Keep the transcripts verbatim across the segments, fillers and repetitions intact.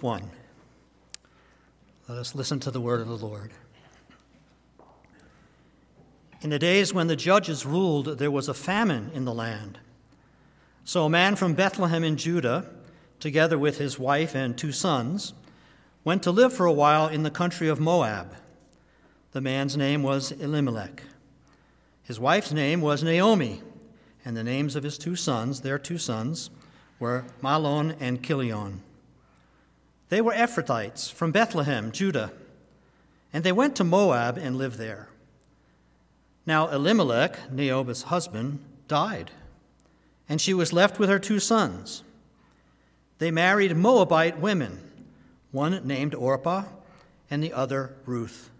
One. Let us listen to the word of the Lord. In the days when the judges ruled, there was a famine in the land. So a man from Bethlehem in Judah, together with his wife and two sons, went to live for a while in the country of Moab. The man's name was Elimelech. His wife's name was Naomi, and the names of his two sons, their two sons, were Mahlon and Kilion. They were Ephrathites from Bethlehem, Judah, and they went to Moab and lived there. Now Elimelech, Naomi's husband, died, and she was left with her two sons. They married Moabite women, one named Orpah and the other Ruth.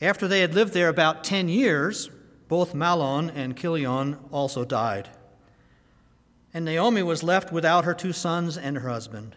After they had lived there about ten years, both Mahlon and Kilion also died, and Naomi was left without her two sons and her husband.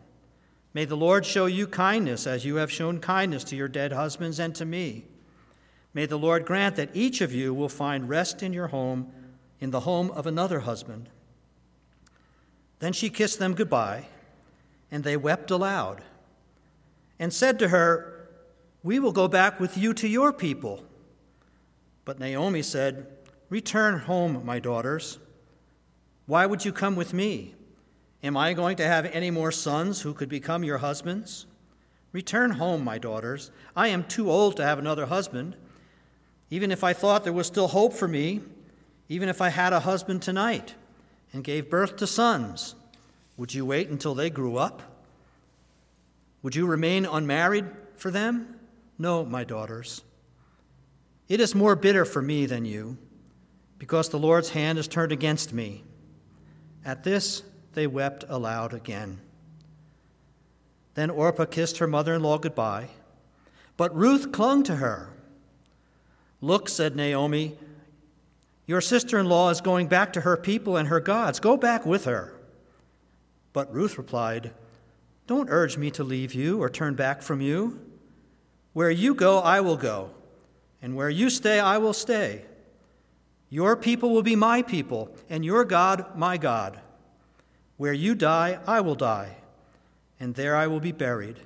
May the Lord show you kindness as you have shown kindness to your dead husbands and to me. May the Lord grant that each of you will find rest in your home, in the home of another husband." Then she kissed them goodbye, and they wept aloud, and said to her, "We will go back with you to your people." But Naomi said, "Return home, my daughters. Why would you come with me? Am I going to have any more sons who could become your husbands? Return home, my daughters. I am too old to have another husband. Even if I thought there was still hope for me, even if I had a husband tonight and gave birth to sons, would you wait until they grew up? Would you remain unmarried for them? No, my daughters. It is more bitter for me than you, because the Lord's hand is turned against me." At this, they wept aloud again. Then Orpah kissed her mother-in-law goodbye, but Ruth clung to her. "Look," said Naomi, "your sister-in-law is going back to her people and her gods. Go back with her." But Ruth replied, "Don't urge me to leave you or turn back from you. Where you go, I will go, and where you stay, I will stay. Your people will be my people, and your God, my God. Where you die, I will die, and there I will be buried.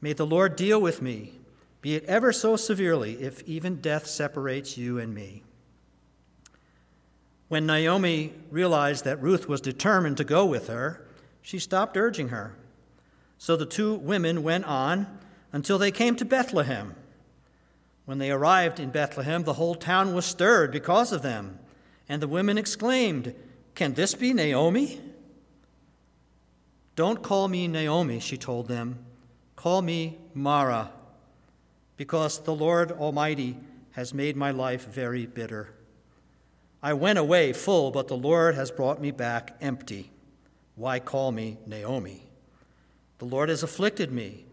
May the Lord deal with me, be it ever so severely, if even death separates you and me." When Naomi realized that Ruth was determined to go with her, she stopped urging her. So the two women went on until they came to Bethlehem. When they arrived in Bethlehem, the whole town was stirred because of them, and the women exclaimed, "Can this be Naomi?" "Don't call me Naomi," she told them. "Call me Mara, because the Lord Almighty has made my life very bitter. I went away full, but the Lord has brought me back empty. Why call me Naomi? The Lord has afflicted me.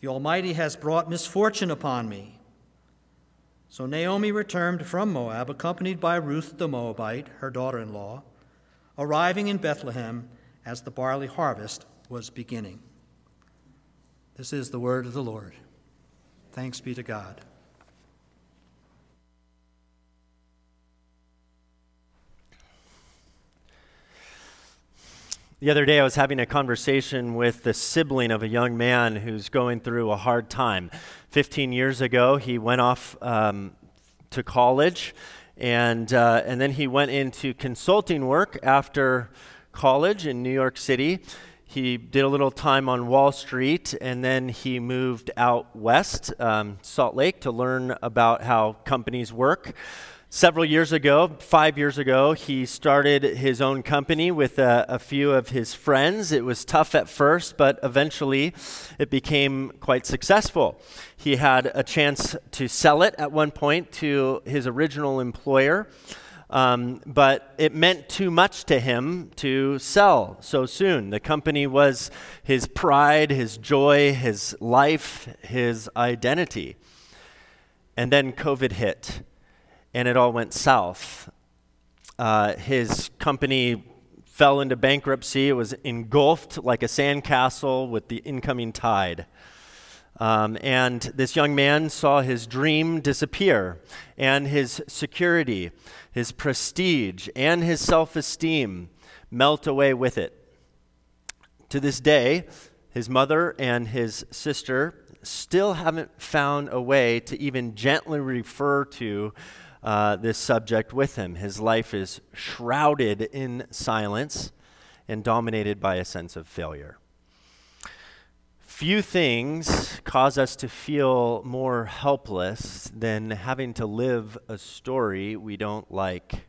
The Almighty has brought misfortune upon me." So Naomi returned from Moab, accompanied by Ruth the Moabite, her daughter-in-law, arriving in Bethlehem as the barley harvest was beginning. This is the word of the Lord. Thanks be to God. The other day I was having a conversation with the sibling of a young man who's going through a hard time. Fifteen years ago, he went off um, to college. And uh, and then he went into consulting work after college in New York City. He did a little time on Wall Street, and then he moved out west, um, Salt Lake, to learn about how companies work. Several years ago, five years ago, he started his own company with a, a few of his friends. It was tough at first, but eventually it became quite successful. He had a chance to sell it at one point to his original employer, Um, but it meant too much to him to sell so soon. The company was his pride, his joy, his life, his identity. And then COVID hit, and it all went south. Uh, his company fell into bankruptcy. It was engulfed like a sandcastle with the incoming tide. Um, and this young man saw his dream disappear, and his security, his prestige, and his self-esteem melt away with it. To this day, his mother and his sister still haven't found a way to even gently refer to uh, this subject with him. His life is shrouded in silence and dominated by a sense of failure. Few things cause us to feel more helpless than having to live a story we don't like.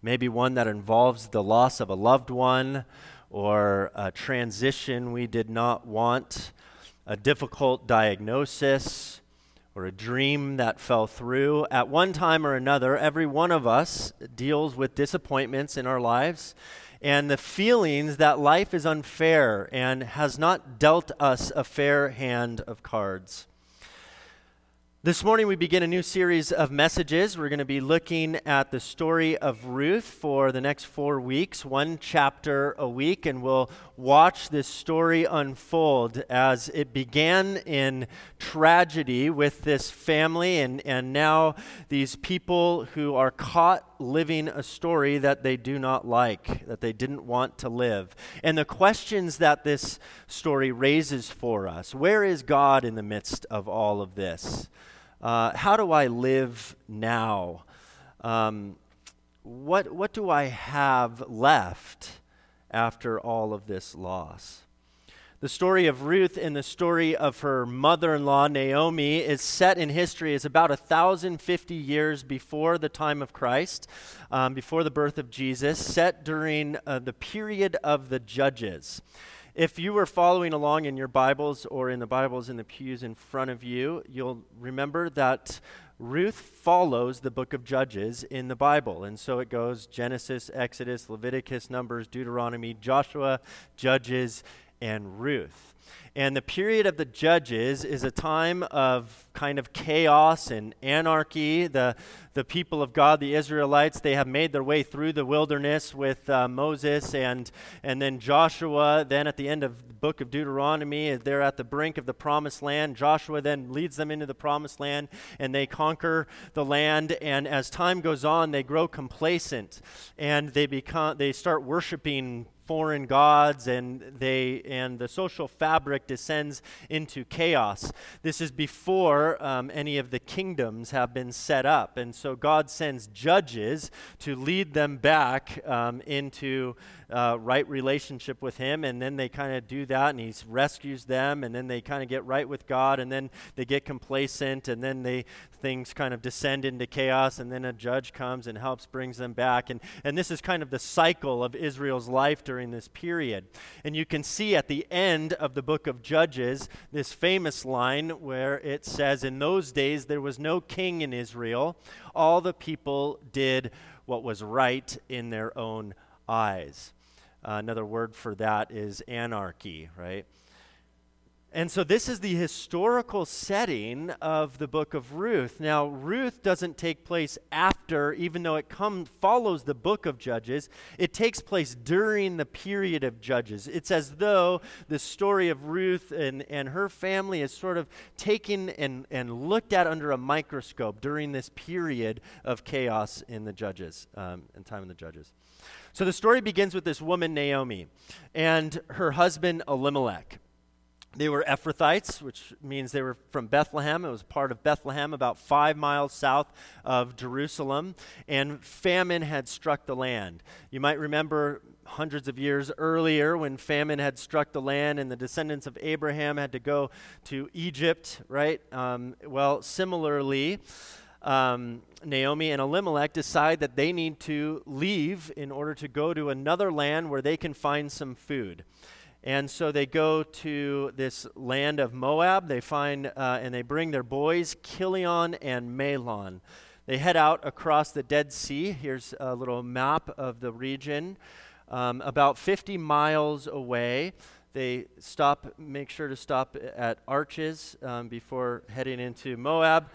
Maybe one that involves the loss of a loved one, or a transition we did not want, a difficult diagnosis, or a dream that fell through. At one time or another, every one of us deals with disappointments in our lives, and the feelings that life is unfair and has not dealt us a fair hand of cards. This morning we begin a new series of messages. We're going to be looking at the story of Ruth for the next four weeks, one chapter a week, and we'll watch this story unfold as it began in tragedy with this family and, and now these people who are caught living a story that they do not like, that they didn't want to live. And the questions that this story raises for us. Where is God in the midst of all of this? Uh, how do I live now? Um, what what do I have left after all of this loss? The story of Ruth and the story of her mother-in-law, Naomi, is set in history. It's about one thousand fifty years before the time of Christ, um, before the birth of Jesus, set during uh, the period of the Judges. If you were following along in your Bibles or in the Bibles in the pews in front of you, you'll remember that Ruth follows the book of Judges in the Bible. And so it goes Genesis, Exodus, Leviticus, Numbers, Deuteronomy, Joshua, Judges, and Ruth. And the period of the Judges is a time of kind of chaos and anarchy. The, the people of God, the Israelites, they have made their way through the wilderness with uh, Moses and, and then Joshua. Then at the end of the book of Deuteronomy, they're at the brink of the promised land. Joshua then leads them into the promised land, and they conquer the land. And as time goes on, they grow complacent, and they become they start worshiping foreign gods, and they and the social fabric descends into chaos. This is before um, any of the kingdoms have been set up, and so God sends judges to lead them back um, into uh, right relationship with Him, and then they kind of do that, and He rescues them, and then they kind of get right with God, and then they get complacent, and then they things kind of descend into chaos, and then a judge comes and helps brings them back, and and this is kind of the cycle of Israel's life during During this period. And you can see at the end of the book of Judges this famous line where it says, "In those days there was no king in Israel. All the people did what was right in their own eyes." Uh, another word for that is anarchy, right? And so this is the historical setting of the book of Ruth. Now, Ruth doesn't take place after, even though it come, follows the book of Judges. It takes place during the period of Judges. It's as though the story of Ruth and, and her family is sort of taken and, and looked at under a microscope during this period of chaos in the Judges, um, in time of the Judges. So the story begins with this woman, Naomi, and her husband, Elimelech. They were Ephrathites, which means they were from Bethlehem. It was part of Bethlehem, about five miles south of Jerusalem, and famine had struck the land. You might remember hundreds of years earlier when famine had struck the land and the descendants of Abraham had to go to Egypt, right? Um, well, similarly, um, Naomi and Elimelech decide that they need to leave in order to go to another land where they can find some food. And so they go to this land of Moab. They find uh, and they bring their boys, Kilion and Mahlon. They head out across the Dead Sea. Here's a little map of the region. Um, about fifty miles away, they stop, make sure to stop at Arches um, before heading into Moab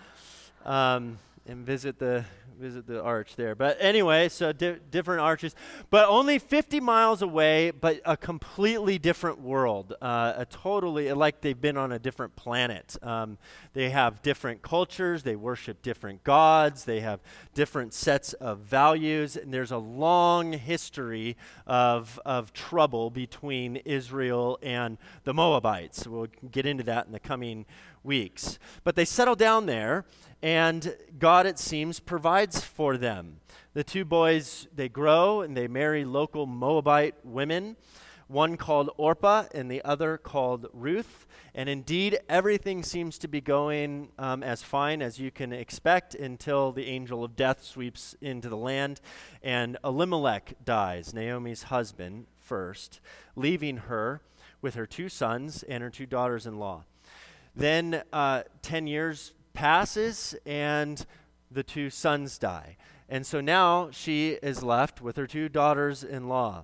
um, and visit the visit the arch there. But anyway, so di- different arches, but only fifty miles away, but a completely different world, uh, a totally, like they've been on a different planet. Um, they have different cultures, they worship different gods, they have different sets of values, and there's a long history of, of trouble between Israel and the Moabites. We'll get into that in the coming weeks. But they settle down there, and God, it seems, provides for them. The two boys, they grow, and they marry local Moabite women, one called Orpah and the other called Ruth. And indeed, everything seems to be going um, as fine as you can expect until the angel of death sweeps into the land, and Elimelech dies, Naomi's husband, first, leaving her with her two sons and her two daughters-in-law. Then uh, ten years passes, and the two sons die. And so now she is left with her two daughters-in-law.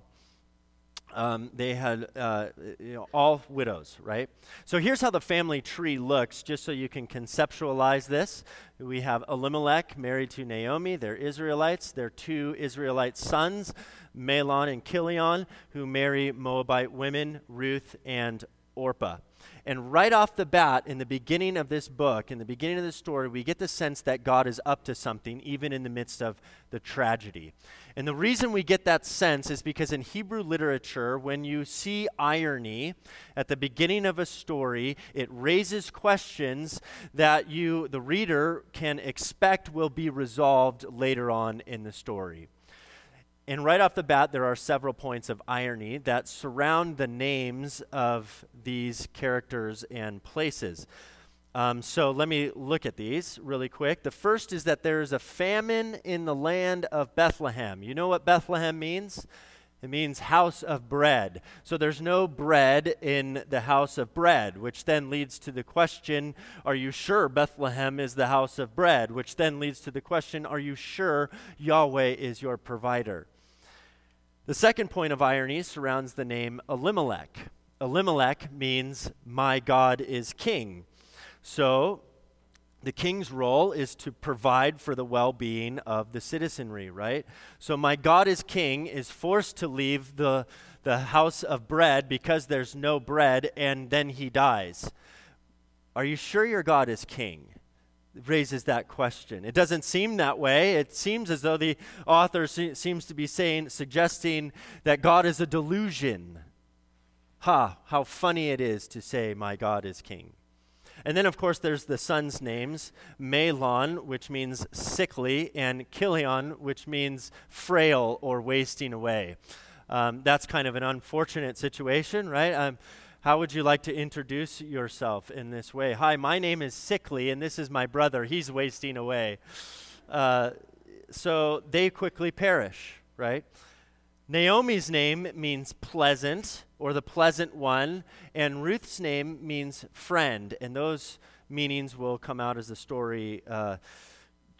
Um, they had uh, you know, all widows, right? So here's how the family tree looks, just so you can conceptualize this. We have Elimelech married to Naomi. They're Israelites. They're two Israelite sons, Mahlon and Kilion, who marry Moabite women, Ruth and Orpah. And right off the bat, in the beginning of this book, in the beginning of the story, we get the sense that God is up to something, even in the midst of the tragedy. And the reason we get that sense is because in Hebrew literature, when you see irony at the beginning of a story, it raises questions that you, the reader, can expect will be resolved later on in the story. And right off the bat, there are several points of irony that surround the names of these characters and places. Um, so let me look at these really quick. The first is that there is a famine in the land of Bethlehem. You know what Bethlehem means? It means house of bread. So there's no bread in the house of bread, which then leads to the question, are you sure Bethlehem is the house of bread? Which then leads to the question, are you sure Yahweh is your provider? The second point of irony surrounds the name Elimelech. Elimelech means my God is king. So the king's role is to provide for the well-being of the citizenry, right? So my God is king is forced to leave the, the house of bread because there's no bread, and then he dies. Are you sure your God is king? Raises that question. It doesn't seem that way. It seems as though the author se- seems to be saying, suggesting that God is a delusion. Ha, how funny it is to say my God is king. And then, of course, there's the sons' names, Mahlon, which means sickly, and Kilion, which means frail or wasting away. Um, that's kind of an unfortunate situation, right? Um, How would you like to introduce yourself in this way? Hi, my name is Sickly, and this is my brother. He's wasting away. Uh, so they quickly perish, right? Naomi's name means pleasant, or the pleasant one, and Ruth's name means friend, and those meanings will come out as the story uh,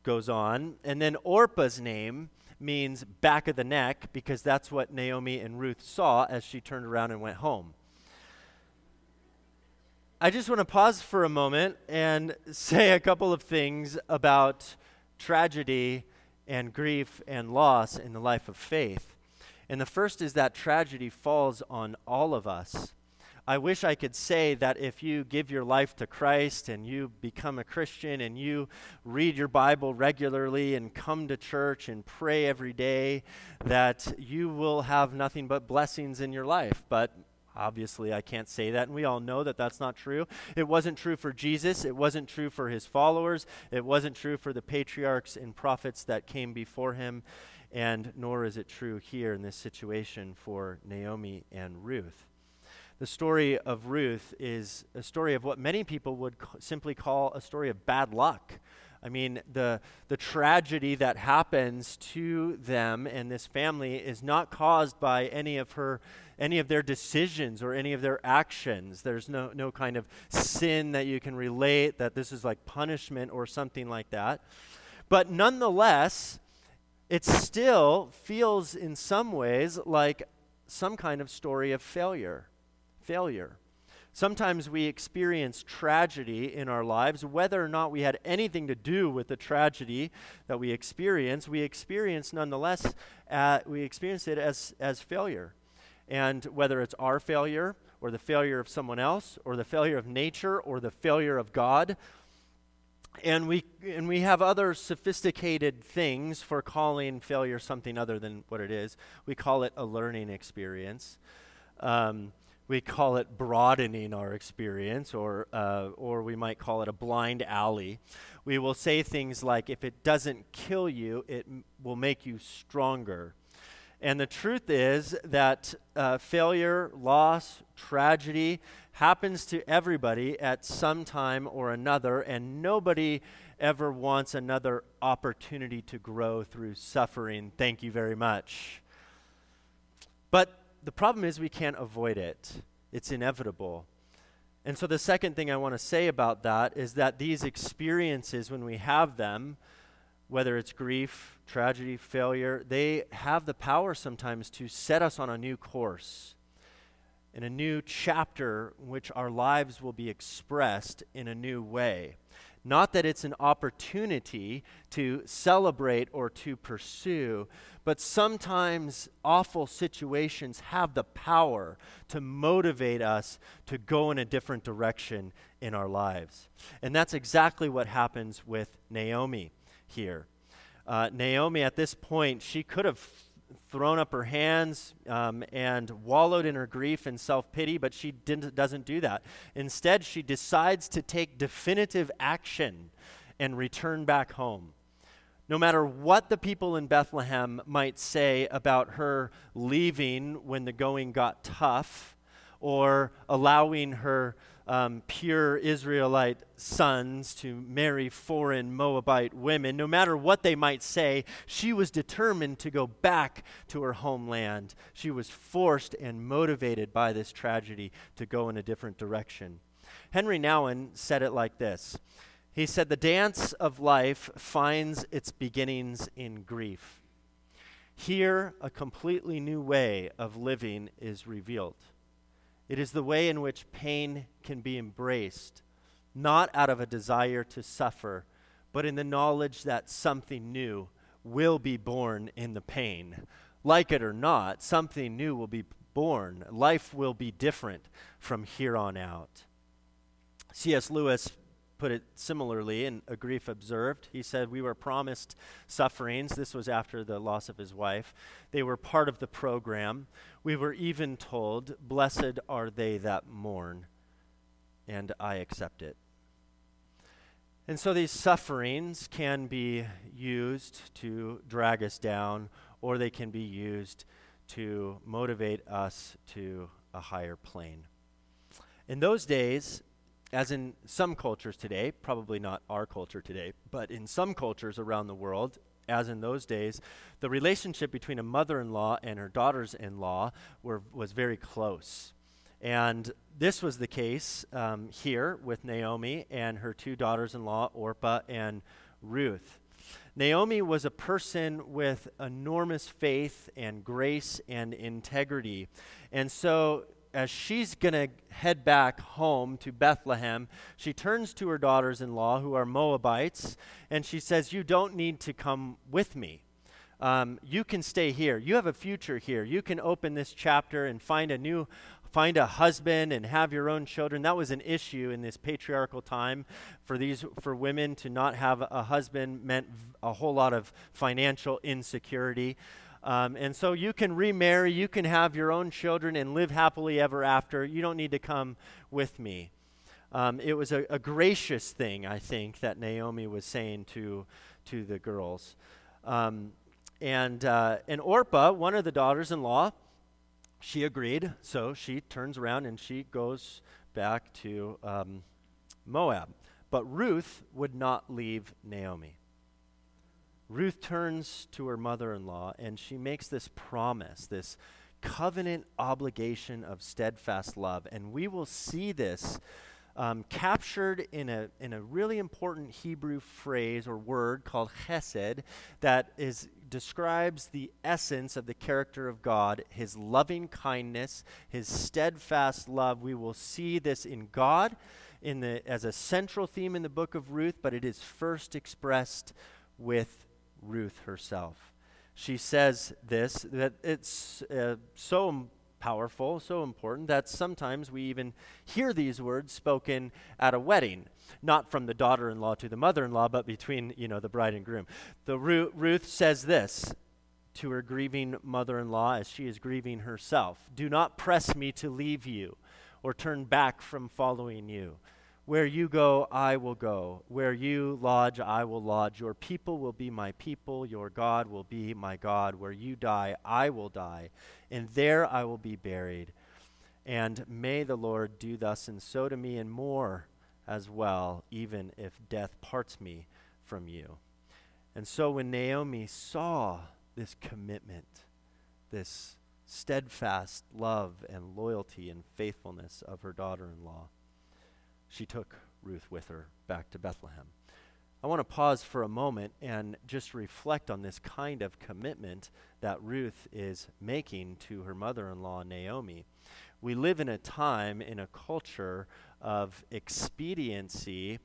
goes on. And then Orpah's name means back of the neck, because that's what Naomi and Ruth saw as she turned around and went home. I just want to pause for a moment and say a couple of things about tragedy and grief and loss in the life of faith. And the first is that tragedy falls on all of us. I wish I could say that if you give your life to Christ and you become a Christian and you read your Bible regularly and come to church and pray every day, that you will have nothing but blessings in your life. But obviously, I can't say that, and we all know that that's not true. It wasn't true for Jesus. It wasn't true for his followers. It wasn't true for the patriarchs and prophets that came before him, and nor is it true here in this situation for Naomi and Ruth. The story of Ruth is a story of what many people would c- simply call a story of bad luck. I mean, the the tragedy that happens to them and this family is not caused by any of her, any of their decisions or any of their actions. There's no, no kind of sin that you can relate, that this is like punishment or something like that. But nonetheless, it still feels in some ways like some kind of story of failure. Failure. Sometimes we experience tragedy in our lives. Whether or not we had anything to do with the tragedy that we experience, we experience nonetheless, uh, we experience it as, as failure. And whether it's our failure or the failure of someone else or the failure of nature or the failure of God, and we and we have other sophisticated things for calling failure something other than what it is. We call it a learning experience. Um, we call it broadening our experience, or uh, or we might call it a blind alley. We will say things like, if it doesn't kill you, it m- will make you stronger. And the truth is that uh, failure, loss, tragedy happens to everybody at some time or another, and nobody ever wants another opportunity to grow through suffering. Thank you very much. But the problem is we can't avoid it. It's inevitable. And so the second thing I want to say about that is that these experiences, when we have them, whether it's grief, tragedy, failure, they have the power sometimes to set us on a new course and a new chapter in which our lives will be expressed in a new way. Not that it's an opportunity to celebrate or to pursue, but sometimes awful situations have the power to motivate us to go in a different direction in our lives. And that's exactly what happens with Naomi here. Uh, Naomi, at this point, she could have th- thrown up her hands um, and wallowed in her grief and self-pity, but she didn't, doesn't do that. Instead, she decides to take definitive action and return back home. No matter what the people in Bethlehem might say about her leaving when the going got tough, or allowing her Um, pure Israelite sons to marry foreign Moabite women, no matter what they might say, she was determined to go back to her homeland. She was forced and motivated by this tragedy to go in a different direction. Henry Nouwen said it like this. He said, "The dance of life finds its beginnings in grief. Here, a completely new way of living is revealed. It is the way in which pain can be embraced, not out of a desire to suffer, but in the knowledge that something new will be born in the pain. Like it or not, something new will be born. Life will be different from here on out." C S. Lewis put it similarly in A Grief Observed. He said, "We were promised sufferings." This was after the loss of his wife. "They were part of the program. We were even told, 'Blessed are they that mourn,' and I accept it." And so these sufferings can be used to drag us down, or they can be used to motivate us to a higher plane. In those days, as in some cultures today, probably not our culture today, but in some cultures around the world, as in those days, the relationship between a mother-in-law and her daughters-in-law were, was very close. And this was the case um, here with Naomi and her two daughters-in-law, Orpah and Ruth. Naomi was a person with enormous faith and grace and integrity. And so, as she's going to head back home to Bethlehem, she turns to her daughters-in-law, who are Moabites, and she says, "You don't need to come with me. Um, you can stay here. You have a future here. You can open this chapter and find a new, find a husband and have your own children." That was an issue in this patriarchal time. For these, for women to not have a husband meant a whole lot of financial insecurity. Um, and so you can remarry, you can have your own children and live happily ever after. You don't need to come with me. Um, it was a, a gracious thing, I think, that Naomi was saying to to the girls. Um, and, uh, and Orpah, one of the daughters-in-law, she agreed. So she turns around and she goes back to um, Moab. But Ruth would not leave Naomi. Ruth turns to her mother-in-law, and she makes this promise, this covenant obligation of steadfast love. And we will see this um, captured in a in a really important Hebrew phrase or word called chesed that is describes the essence of the character of God, his loving kindness, his steadfast love. We will see this in God in the as a central theme in the book of Ruth, but it is first expressed with Ruth herself. She says this, that it's uh, so powerful, so important, that sometimes we even hear these words spoken at a wedding, not from the daughter-in-law to the mother-in-law, but between, you know, the bride and groom. The Ru- Ruth says this to her grieving mother-in-law as she is grieving herself. Do not press me to leave you or turn back from following you. Where you go, I will go. Where you lodge, I will lodge. Your people will be my people. Your God will be my God. Where you die, I will die. And there I will be buried. And may the Lord do thus and so to me and more as well, even if death parts me from you. And so when Naomi saw this commitment, this steadfast love and loyalty and faithfulness of her daughter-in-law, she took Ruth with her back to Bethlehem. I want to pause for a moment and just reflect on this kind of commitment that Ruth is making to her mother-in-law, Naomi. We live in a time, in a culture of expediency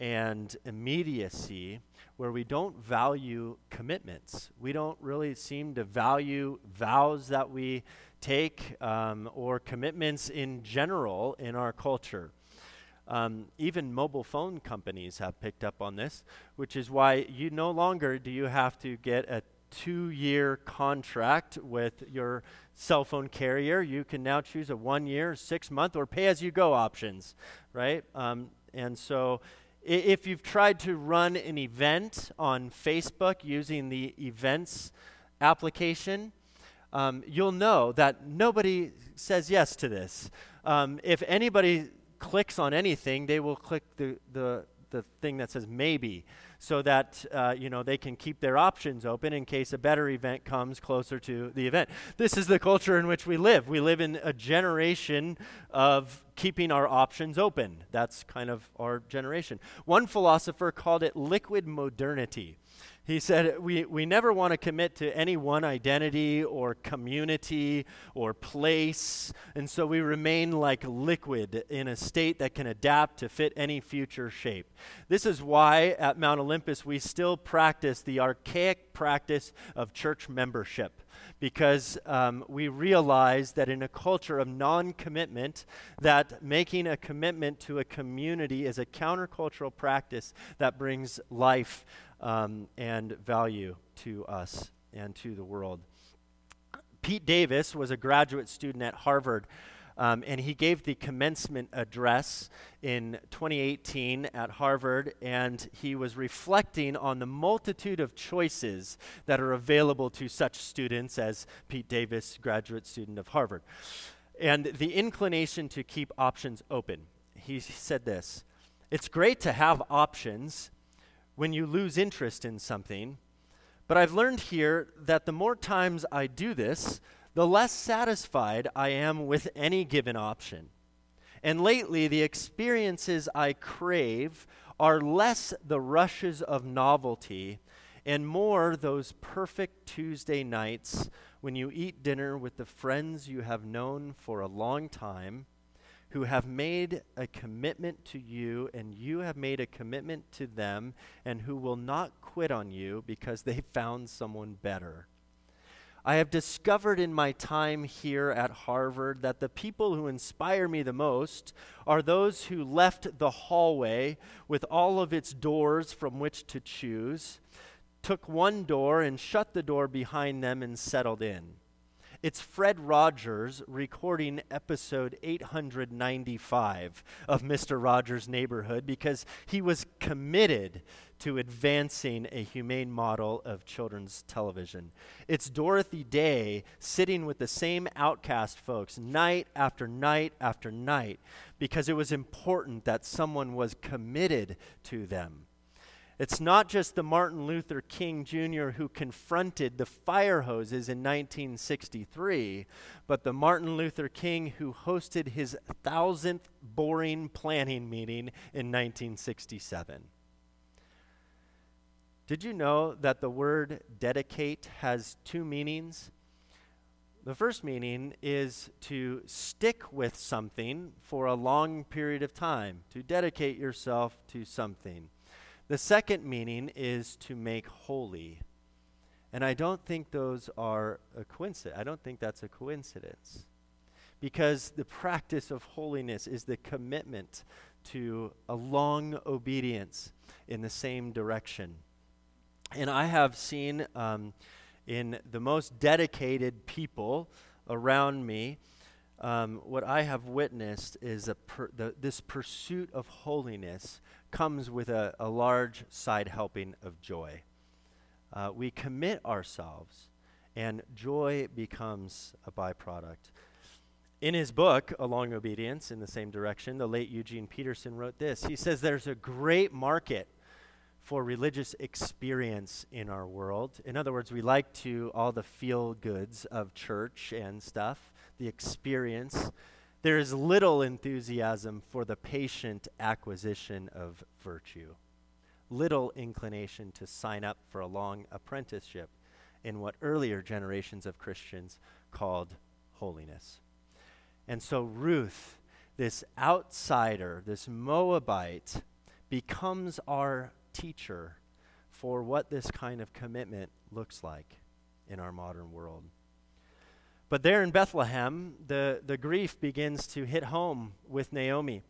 and immediacy where we don't value commitments. We don't really seem to value vows that we take um, or commitments in general in our culture. Um, even mobile phone companies have picked up on this, which is why you no longer do you have to get a two-year contract with your cell phone carrier. You can now choose a one-year, six-month, or pay-as-you-go options, right? Um, and so I- if you've tried to run an event on Facebook using the events application, um, you'll know that nobody says yes to this. Um, if anybody clicks on anything, they will click the the, the thing that says maybe, so that uh, you know they can keep their options open in case a better event comes closer to the event. This is the culture in which we live. We live in a generation of keeping our options open. That's kind of our generation. One philosopher called it liquid modernity. He said, we, we never want to commit to any one identity or community or place, and so we remain like liquid in a state that can adapt to fit any future shape. This is why at Mount Olympus we still practice the archaic practice of church membership, because um, we realize that in a culture of non-commitment, that making a commitment to a community is a countercultural practice that brings life Um, and value to us and to the world. Pete Davis was a graduate student at Harvard, um, and he gave the commencement address in twenty eighteen at Harvard, and he was reflecting on the multitude of choices that are available to such students as Pete Davis, graduate student of Harvard, and the inclination to keep options open. He said this, "It's great to have options when you lose interest in something, but I've learned here that the more times I do this, the less satisfied I am with any given option. And lately, the experiences I crave are less the rushes of novelty and more those perfect Tuesday nights when you eat dinner with the friends you have known for a long time, who have made a commitment to you and you have made a commitment to them, and who will not quit on you because they found someone better. I have discovered in my time here at Harvard that the people who inspire me the most are those who left the hallway with all of its doors from which to choose, took one door and shut the door behind them and settled in." It's Fred Rogers recording episode eight hundred ninety-five of Mister Rogers' Neighborhood, because he was committed to advancing a humane model of children's television. It's Dorothy Day sitting with the same outcast folks night after night after night because it was important that someone was committed to them. It's not just the Martin Luther King Junior who confronted the fire hoses in nineteen sixty-three, but the Martin Luther King who hosted his thousandth boring planning meeting in nineteen sixty-seven. Did you know that the word dedicate has two meanings? The first meaning is to stick with something for a long period of time, to dedicate yourself to something. The second meaning is to make holy. And I don't think those are a coincidence. I don't think that's a coincidence. Because the practice of holiness is the commitment to a long obedience in the same direction. And I have seen um, in the most dedicated people around me, um, what I have witnessed is a per, the, this pursuit of holiness comes with a, a large side helping of joy. Uh, we commit ourselves, and joy becomes a byproduct. In his book, A Long Obedience, in the same direction, the late Eugene Peterson wrote this. He says there's a great market for religious experience in our world. In other words, we like to all the feel goods of church and stuff, the experience. There is little enthusiasm for the patient acquisition of virtue, little inclination to sign up for a long apprenticeship in what earlier generations of Christians called holiness. And so Ruth, this outsider, this Moabite, becomes our teacher for what this kind of commitment looks like in our modern world. But there in Bethlehem, the, the grief begins to hit home with Naomi,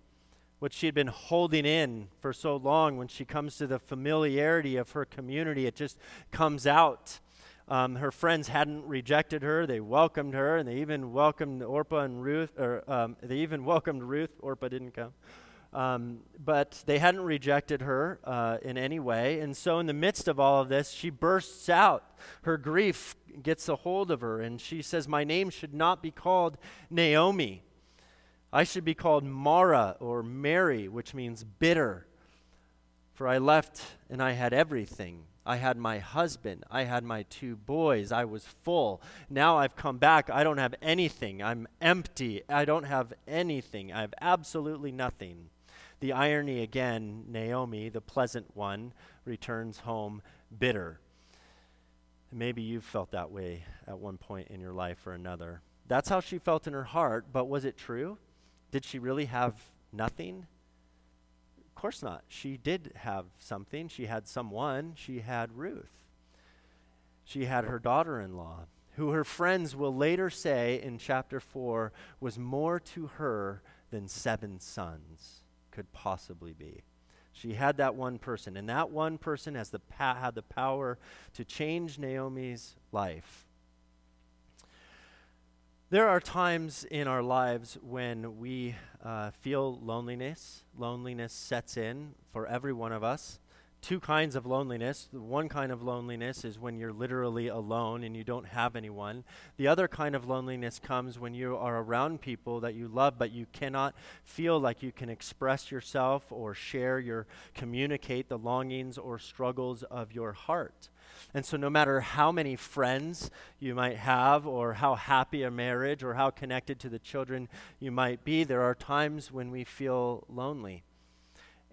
what she had been holding in for so long. When she comes to the familiarity of her community, it just comes out. Um, her friends hadn't rejected her; they welcomed her, and they even welcomed Orpah and Ruth. Or um, they even welcomed Ruth. Orpah didn't come, um, but they hadn't rejected her uh, in any way. And so, in the midst of all of this, she bursts out. Her grief gets a hold of her, and she says, "My name should not be called Naomi. I should be called Mara or Mary, which means bitter. For I left and I had everything. I had my husband. I had my two boys. I was full. Now I've come back. I don't have anything. I'm empty. I don't have anything. I have absolutely nothing." The irony again, Naomi, the pleasant one, returns home bitter. Maybe you've felt that way at one point in your life or another. That's how she felt in her heart, but was it true? Did she really have nothing? Of course not. She did have something. She had someone. She had Ruth. She had her daughter-in-law, who her friends will later say in chapter four was more to her than seven sons could possibly be. She had that one person, and that one person has the pa- had the power to change Naomi's life. There are times in our lives when we uh, feel loneliness. Loneliness sets in for every one of us. Two kinds of loneliness. The one kind of loneliness is when you're literally alone and you don't have anyone. The other kind of loneliness comes when you are around people that you love, but you cannot feel like you can express yourself or share your, communicate the longings or struggles of your heart. And so no matter how many friends you might have or how happy a marriage or how connected to the children you might be, there are times when we feel lonely.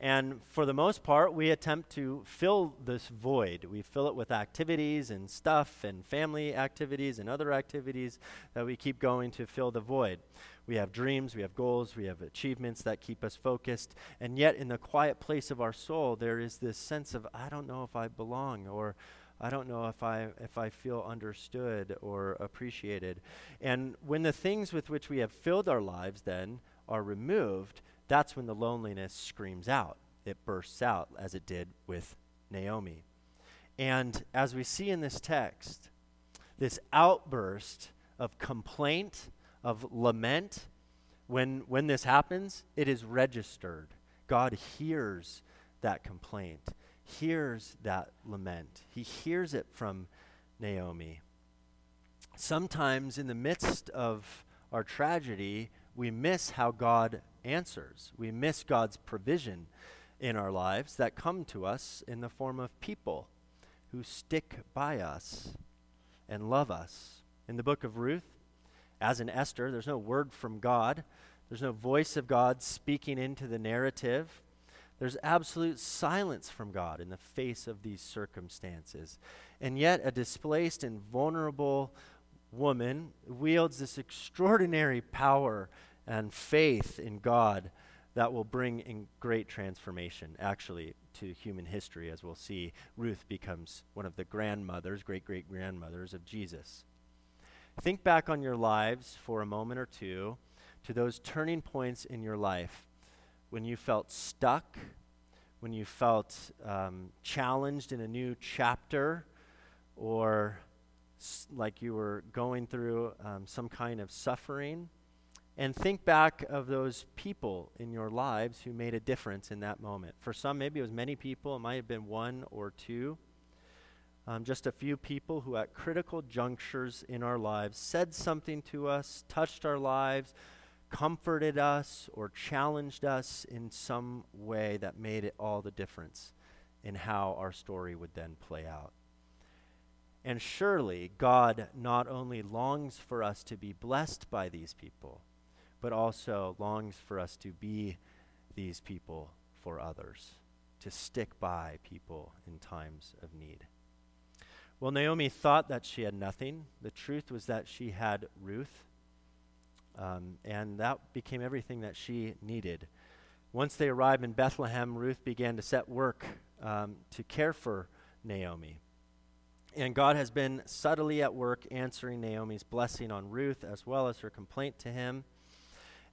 And for the most part, we attempt to fill this void. We fill it with activities and stuff and family activities and other activities that we keep going to fill the void. We have dreams, we have goals, we have achievements that keep us focused. And yet in the quiet place of our soul, there is this sense of, I don't know if I belong, or I don't know if I if I feel understood or appreciated. And when the things with which we have filled our lives then are removed, that's when the loneliness screams out. It bursts out, as it did with Naomi. And as we see in this text, this outburst of complaint, of lament, when, when this happens, it is registered. God hears that complaint, hears that lament. He hears it from Naomi. Sometimes in the midst of our tragedy, we miss how God answers. We miss God's provision in our lives that come to us in the form of people who stick by us and love us. In the book of Ruth, as in Esther, there's no word from God. There's no voice of God speaking into the narrative. There's absolute silence from God in the face of these circumstances. And yet a displaced and vulnerable woman wields this extraordinary power and faith in God that will bring in great transformation, actually, to human history. As we'll see, Ruth becomes one of the grandmothers, great-great-grandmothers of Jesus. Think back on your lives for a moment or two to those turning points in your life when you felt stuck, when you felt um, challenged in a new chapter, or s- like you were going through um, some kind of suffering. And think back of those people in your lives who made a difference in that moment. For some, maybe it was many people. It might have been one or two. Um, just a few people who at critical junctures in our lives said something to us, touched our lives, comforted us, or challenged us in some way that made it all the difference in how our story would then play out. And surely God not only longs for us to be blessed by these people, but also longs for us to be these people for others, to stick by people in times of need. Well, Naomi thought that she had nothing. The truth was that she had Ruth, um, and that became everything that she needed. Once they arrived in Bethlehem, Ruth began to set work um, to care for Naomi. And God has been subtly at work answering Naomi's blessing on Ruth as well as her complaint to him.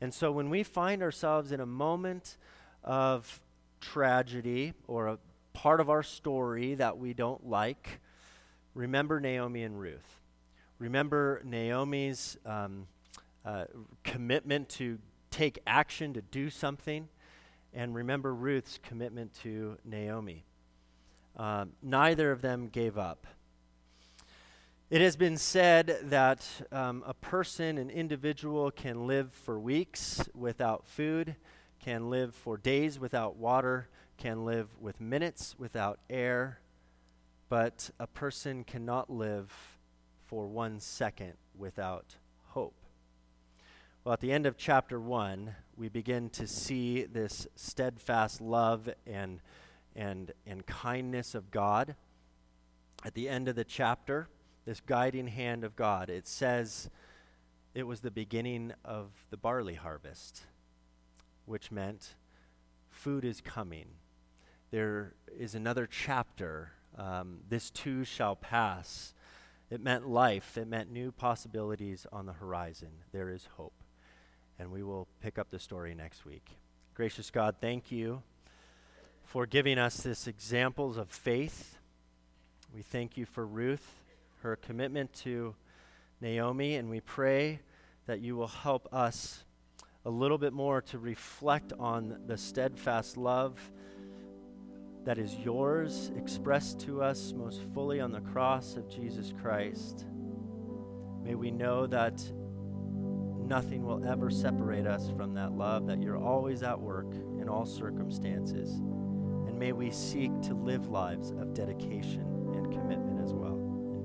And so when we find ourselves in a moment of tragedy or a part of our story that we don't like, remember Naomi and Ruth. Remember Naomi's um, uh, commitment to take action, to do something, and remember Ruth's commitment to Naomi. Um, neither of them gave up. It has been said that um, a person, an individual, can live for weeks without food, can live for days without water, can live with minutes without air, but a person cannot live for one second without hope. Well, at the end of chapter one, we begin to see this steadfast love and, and, and kindness of God. At the end of the chapter, this guiding hand of God. It says it was the beginning of the barley harvest, which meant food is coming. There is another chapter. Um, this too shall pass. It meant life. It meant new possibilities on the horizon. There is hope. And we will pick up the story next week. Gracious God, thank you for giving us these examples of faith. We thank you for Ruth, her commitment to Naomi, and we pray that you will help us a little bit more to reflect on the steadfast love that is yours, expressed to us most fully on the cross of Jesus Christ. May we know that nothing will ever separate us from that love, that you're always at work in all circumstances. And may we seek to live lives of dedication and commitment as well. In